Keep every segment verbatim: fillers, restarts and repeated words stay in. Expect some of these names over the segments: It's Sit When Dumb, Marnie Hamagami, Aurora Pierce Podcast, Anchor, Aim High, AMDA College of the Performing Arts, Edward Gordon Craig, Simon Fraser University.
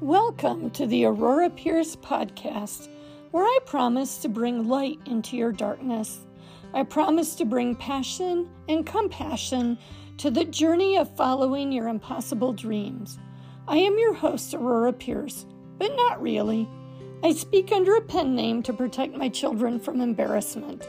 Welcome to the Aurora Pierce Podcast, where I promise to bring light into your darkness. I promise to bring passion and compassion to the journey of following your impossible dreams. I am your host, Aurora Pierce, but not really. I speak under a pen name to protect my children from embarrassment.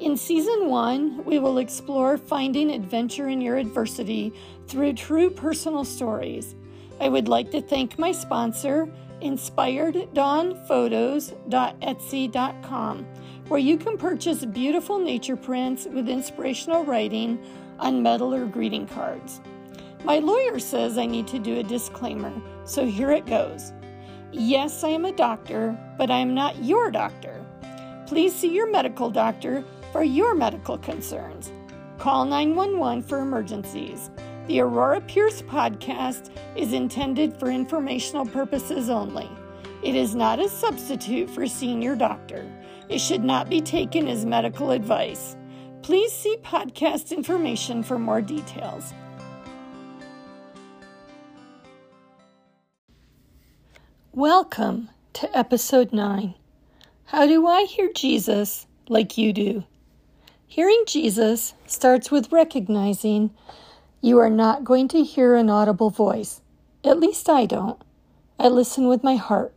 In Season one, we will explore finding adventure in your adversity through true personal stories. I would like to thank my sponsor, inspired dawn photos dot etsy dot com, where you can purchase beautiful nature prints with inspirational writing on metal or greeting cards. My lawyer says I need to do a disclaimer, so here it goes. Yes, I am a doctor, but I am not your doctor. Please see your medical doctor for your medical concerns. Call nine one one for emergencies. The Aurora Pierce Podcast is intended for informational purposes only. It is not a substitute for seeing your doctor. It should not be taken as medical advice. Please see podcast information for more details. Welcome to Episode nine. How do I hear Jesus like you do? Hearing Jesus starts with recognizing you are not going to hear an audible voice. At least I don't. I listen with my heart.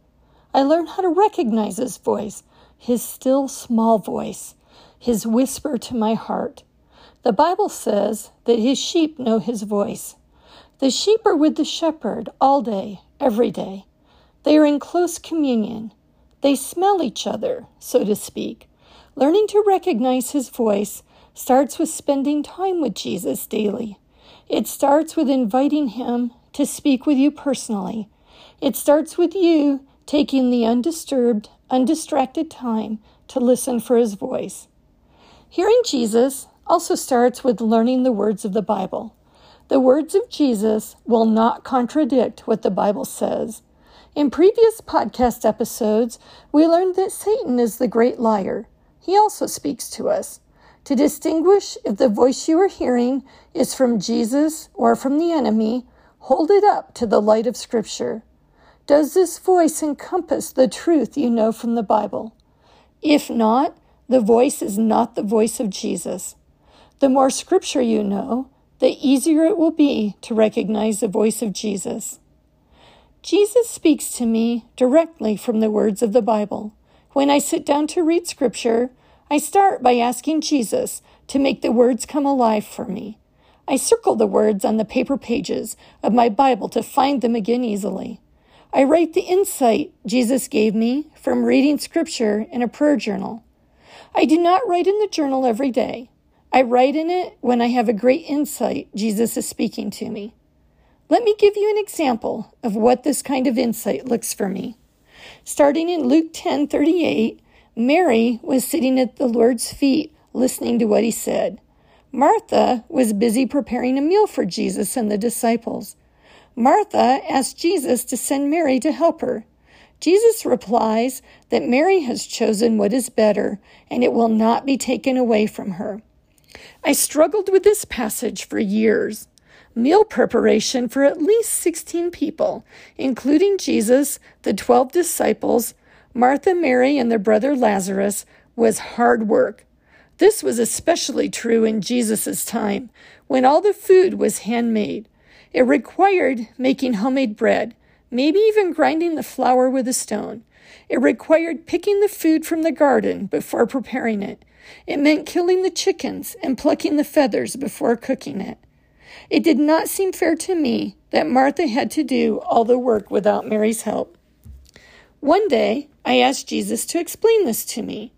I learn how to recognize his voice, his still small voice, his whisper to my heart. The Bible says that his sheep know his voice. The sheep are with the shepherd all day, every day. They are in close communion. They smell each other, so to speak. Learning to recognize his voice starts with spending time with Jesus daily. It starts with inviting him to speak with you personally. It starts with you taking the undisturbed, undistracted time to listen for his voice. Hearing Jesus also starts with learning the words of the Bible. The words of Jesus will not contradict what the Bible says. In previous podcast episodes, we learned that Satan is the great liar. He also speaks to us. To distinguish if the voice you are hearing is from Jesus or from the enemy, hold it up to the light of Scripture. Does this voice encompass the truth you know from the Bible? If not, the voice is not the voice of Jesus. The more Scripture you know, the easier it will be to recognize the voice of Jesus. Jesus speaks to me directly from the words of the Bible. When I sit down to read Scripture, I start by asking Jesus to make the words come alive for me. I circle the words on the paper pages of my Bible to find them again easily. I write the insight Jesus gave me from reading Scripture in a prayer journal. I do not write in the journal every day. I write in it when I have a great insight Jesus is speaking to me. Let me give you an example of what this kind of insight looks for me. Starting in Luke ten thirty-eight, Mary was sitting at the Lord's feet, listening to what he said. Martha was busy preparing a meal for Jesus and the disciples. Martha asked Jesus to send Mary to help her. Jesus replies that Mary has chosen what is better, and it will not be taken away from her. I struggled with this passage for years. Meal preparation for at least sixteen people, including Jesus, the twelve disciples, Martha, Mary, and their brother Lazarus, was hard work. This was especially true in Jesus' time, when all the food was handmade. It required making homemade bread, maybe even grinding the flour with a stone. It required picking the food from the garden before preparing it. It meant killing the chickens and plucking the feathers before cooking it. It did not seem fair to me that Martha had to do all the work without Mary's help. One day, I asked Jesus to explain this to me.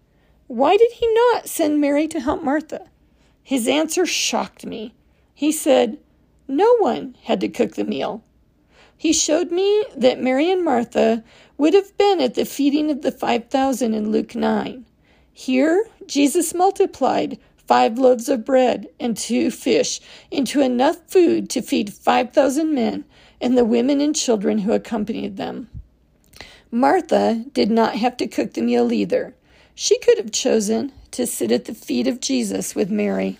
Why did he not send Mary to help Martha? His answer shocked me. He said, no one had to cook the meal. He showed me that Mary and Martha would have been at the feeding of the five thousand in Luke nine. Here, Jesus multiplied five loaves of bread and two fish into enough food to feed five thousand men and the women and children who accompanied them. Martha did not have to cook the meal either. She could have chosen to sit at the feet of Jesus with Mary.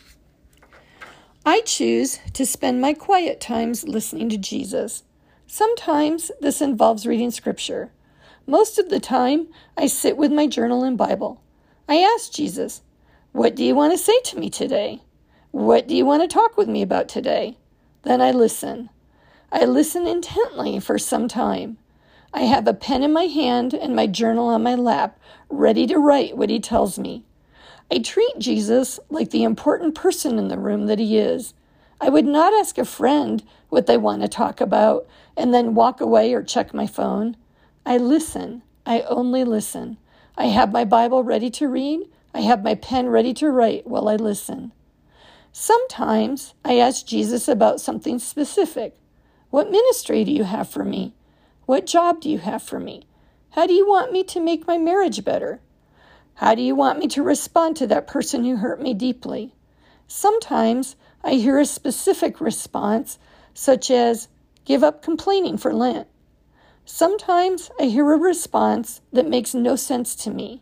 I choose to spend my quiet times listening to Jesus. Sometimes this involves reading scripture. Most of the time, I sit with my journal and Bible. I ask Jesus, what do you want to say to me today? What do you want to talk with me about today? Then I listen. I listen intently for some time. I have a pen in my hand and my journal on my lap, ready to write what he tells me. I treat Jesus like the important person in the room that he is. I would not ask a friend what they want to talk about and then walk away or check my phone. I listen. I only listen. I have my Bible ready to read. I have my pen ready to write while I listen. Sometimes I ask Jesus about something specific. What ministry do you have for me? What job do you have for me? How do you want me to make my marriage better? How do you want me to respond to that person who hurt me deeply? Sometimes I hear a specific response, such as, give up complaining for Lent. Sometimes I hear a response that makes no sense to me.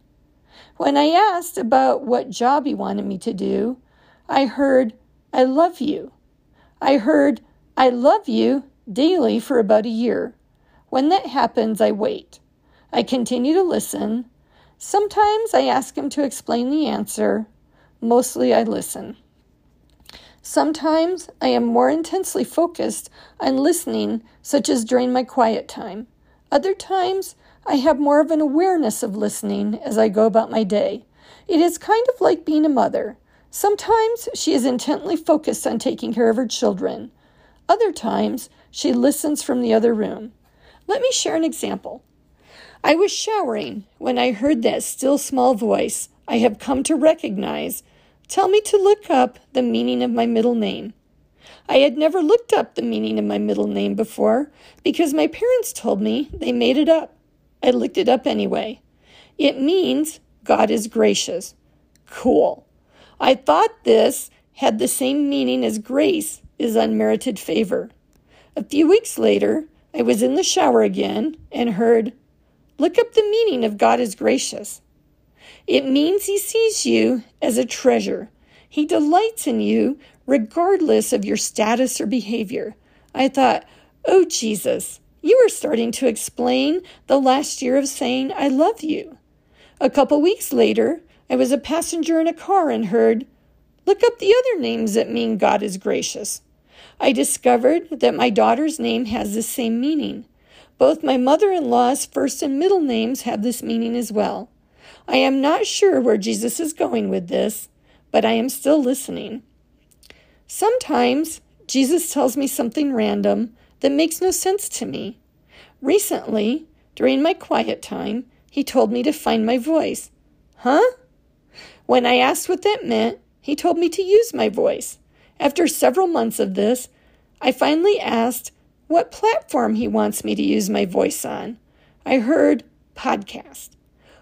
When I asked about what job he wanted me to do, I heard, I love you. I heard, I love you daily for about a year. When that happens, I wait. I continue to listen. Sometimes I ask him to explain the answer. Mostly I listen. Sometimes I am more intensely focused on listening, such as during my quiet time. Other times, I have more of an awareness of listening as I go about my day. It is kind of like being a mother. Sometimes she is intently focused on taking care of her children. Other times, she listens from the other room. Let me share an example. I was showering when I heard that still small voice I have come to recognize tell me to look up the meaning of my middle name. I had never looked up the meaning of my middle name before because my parents told me they made it up. I looked it up anyway. It means God is gracious. Cool. I thought this had the same meaning as grace is unmerited favor. A few weeks later, I was in the shower again and heard, look up the meaning of God is gracious. It means he sees you as a treasure. He delights in you regardless of your status or behavior. I thought, oh, Jesus, you are starting to explain the last year of saying, I love you. A couple weeks later, I was a passenger in a car and heard, look up the other names that mean God is gracious. I discovered that my daughter's name has the same meaning. Both my mother-in-law's first and middle names have this meaning as well. I am not sure where Jesus is going with this, but I am still listening. Sometimes Jesus tells me something random that makes no sense to me. Recently, during my quiet time, he told me to find my voice. Huh? When I asked what that meant, he told me to use my voice. After several months of this, I finally asked what platform he wants me to use my voice on. I heard podcast.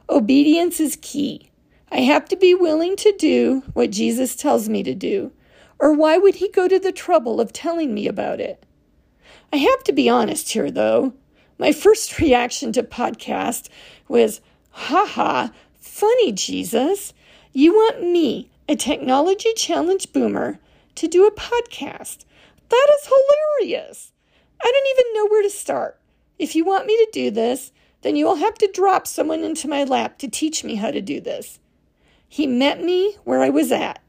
Obedience is key. I have to be willing to do what Jesus tells me to do, or why would he go to the trouble of telling me about it? I have to be honest here, though. My first reaction to podcast was, ha ha, funny, Jesus. You want me, a technology challenge boomer, to do a podcast? That is hilarious. I don't even know where to start. If you want me to do this, then you will have to drop someone into my lap to teach me how to do this. He met me where I was at.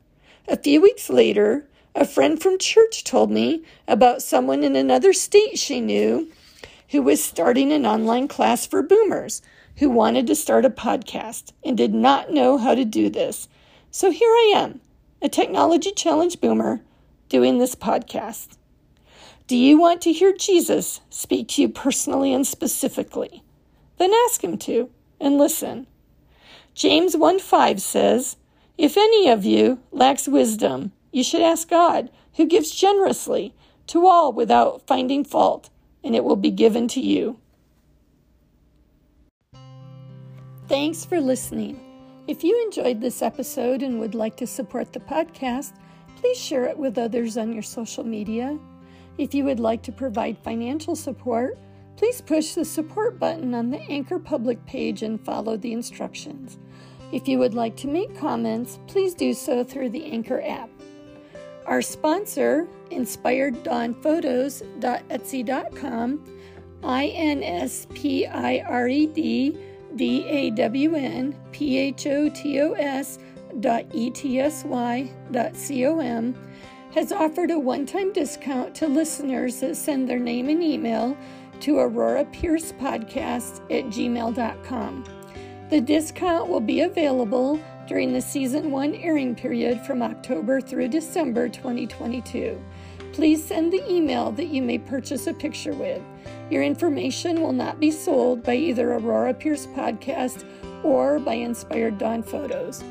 A few weeks later, a friend from church told me about someone in another state she knew who was starting an online class for boomers who wanted to start a podcast and did not know how to do this. So here I am, a technology challenge boomer, doing this podcast. Do you want to hear Jesus speak to you personally and specifically? Then ask him to, and listen. James one five says, if any of you lacks wisdom, you should ask God, who gives generously to all without finding fault, and it will be given to you. Thanks for listening. If you enjoyed this episode and would like to support the podcast, please share it with others on your social media. If you would like to provide financial support, please push the support button on the Anchor public page and follow the instructions. If you would like to make comments, please do so through the Anchor app. Our sponsor, inspired dawn photos dot etsy dot com, inspired dawn photos dot etsy dot com has offered a one-time discount to listeners that send their name and email to Aurora Pierce Podcast at gmail dot com. The discount will be available during the Season one airing period from October through December twenty twenty-two. Please send the email that you may purchase a picture with. Your information will not be sold by either Aurora Pierce Podcast or by Inspired Dawn Photos.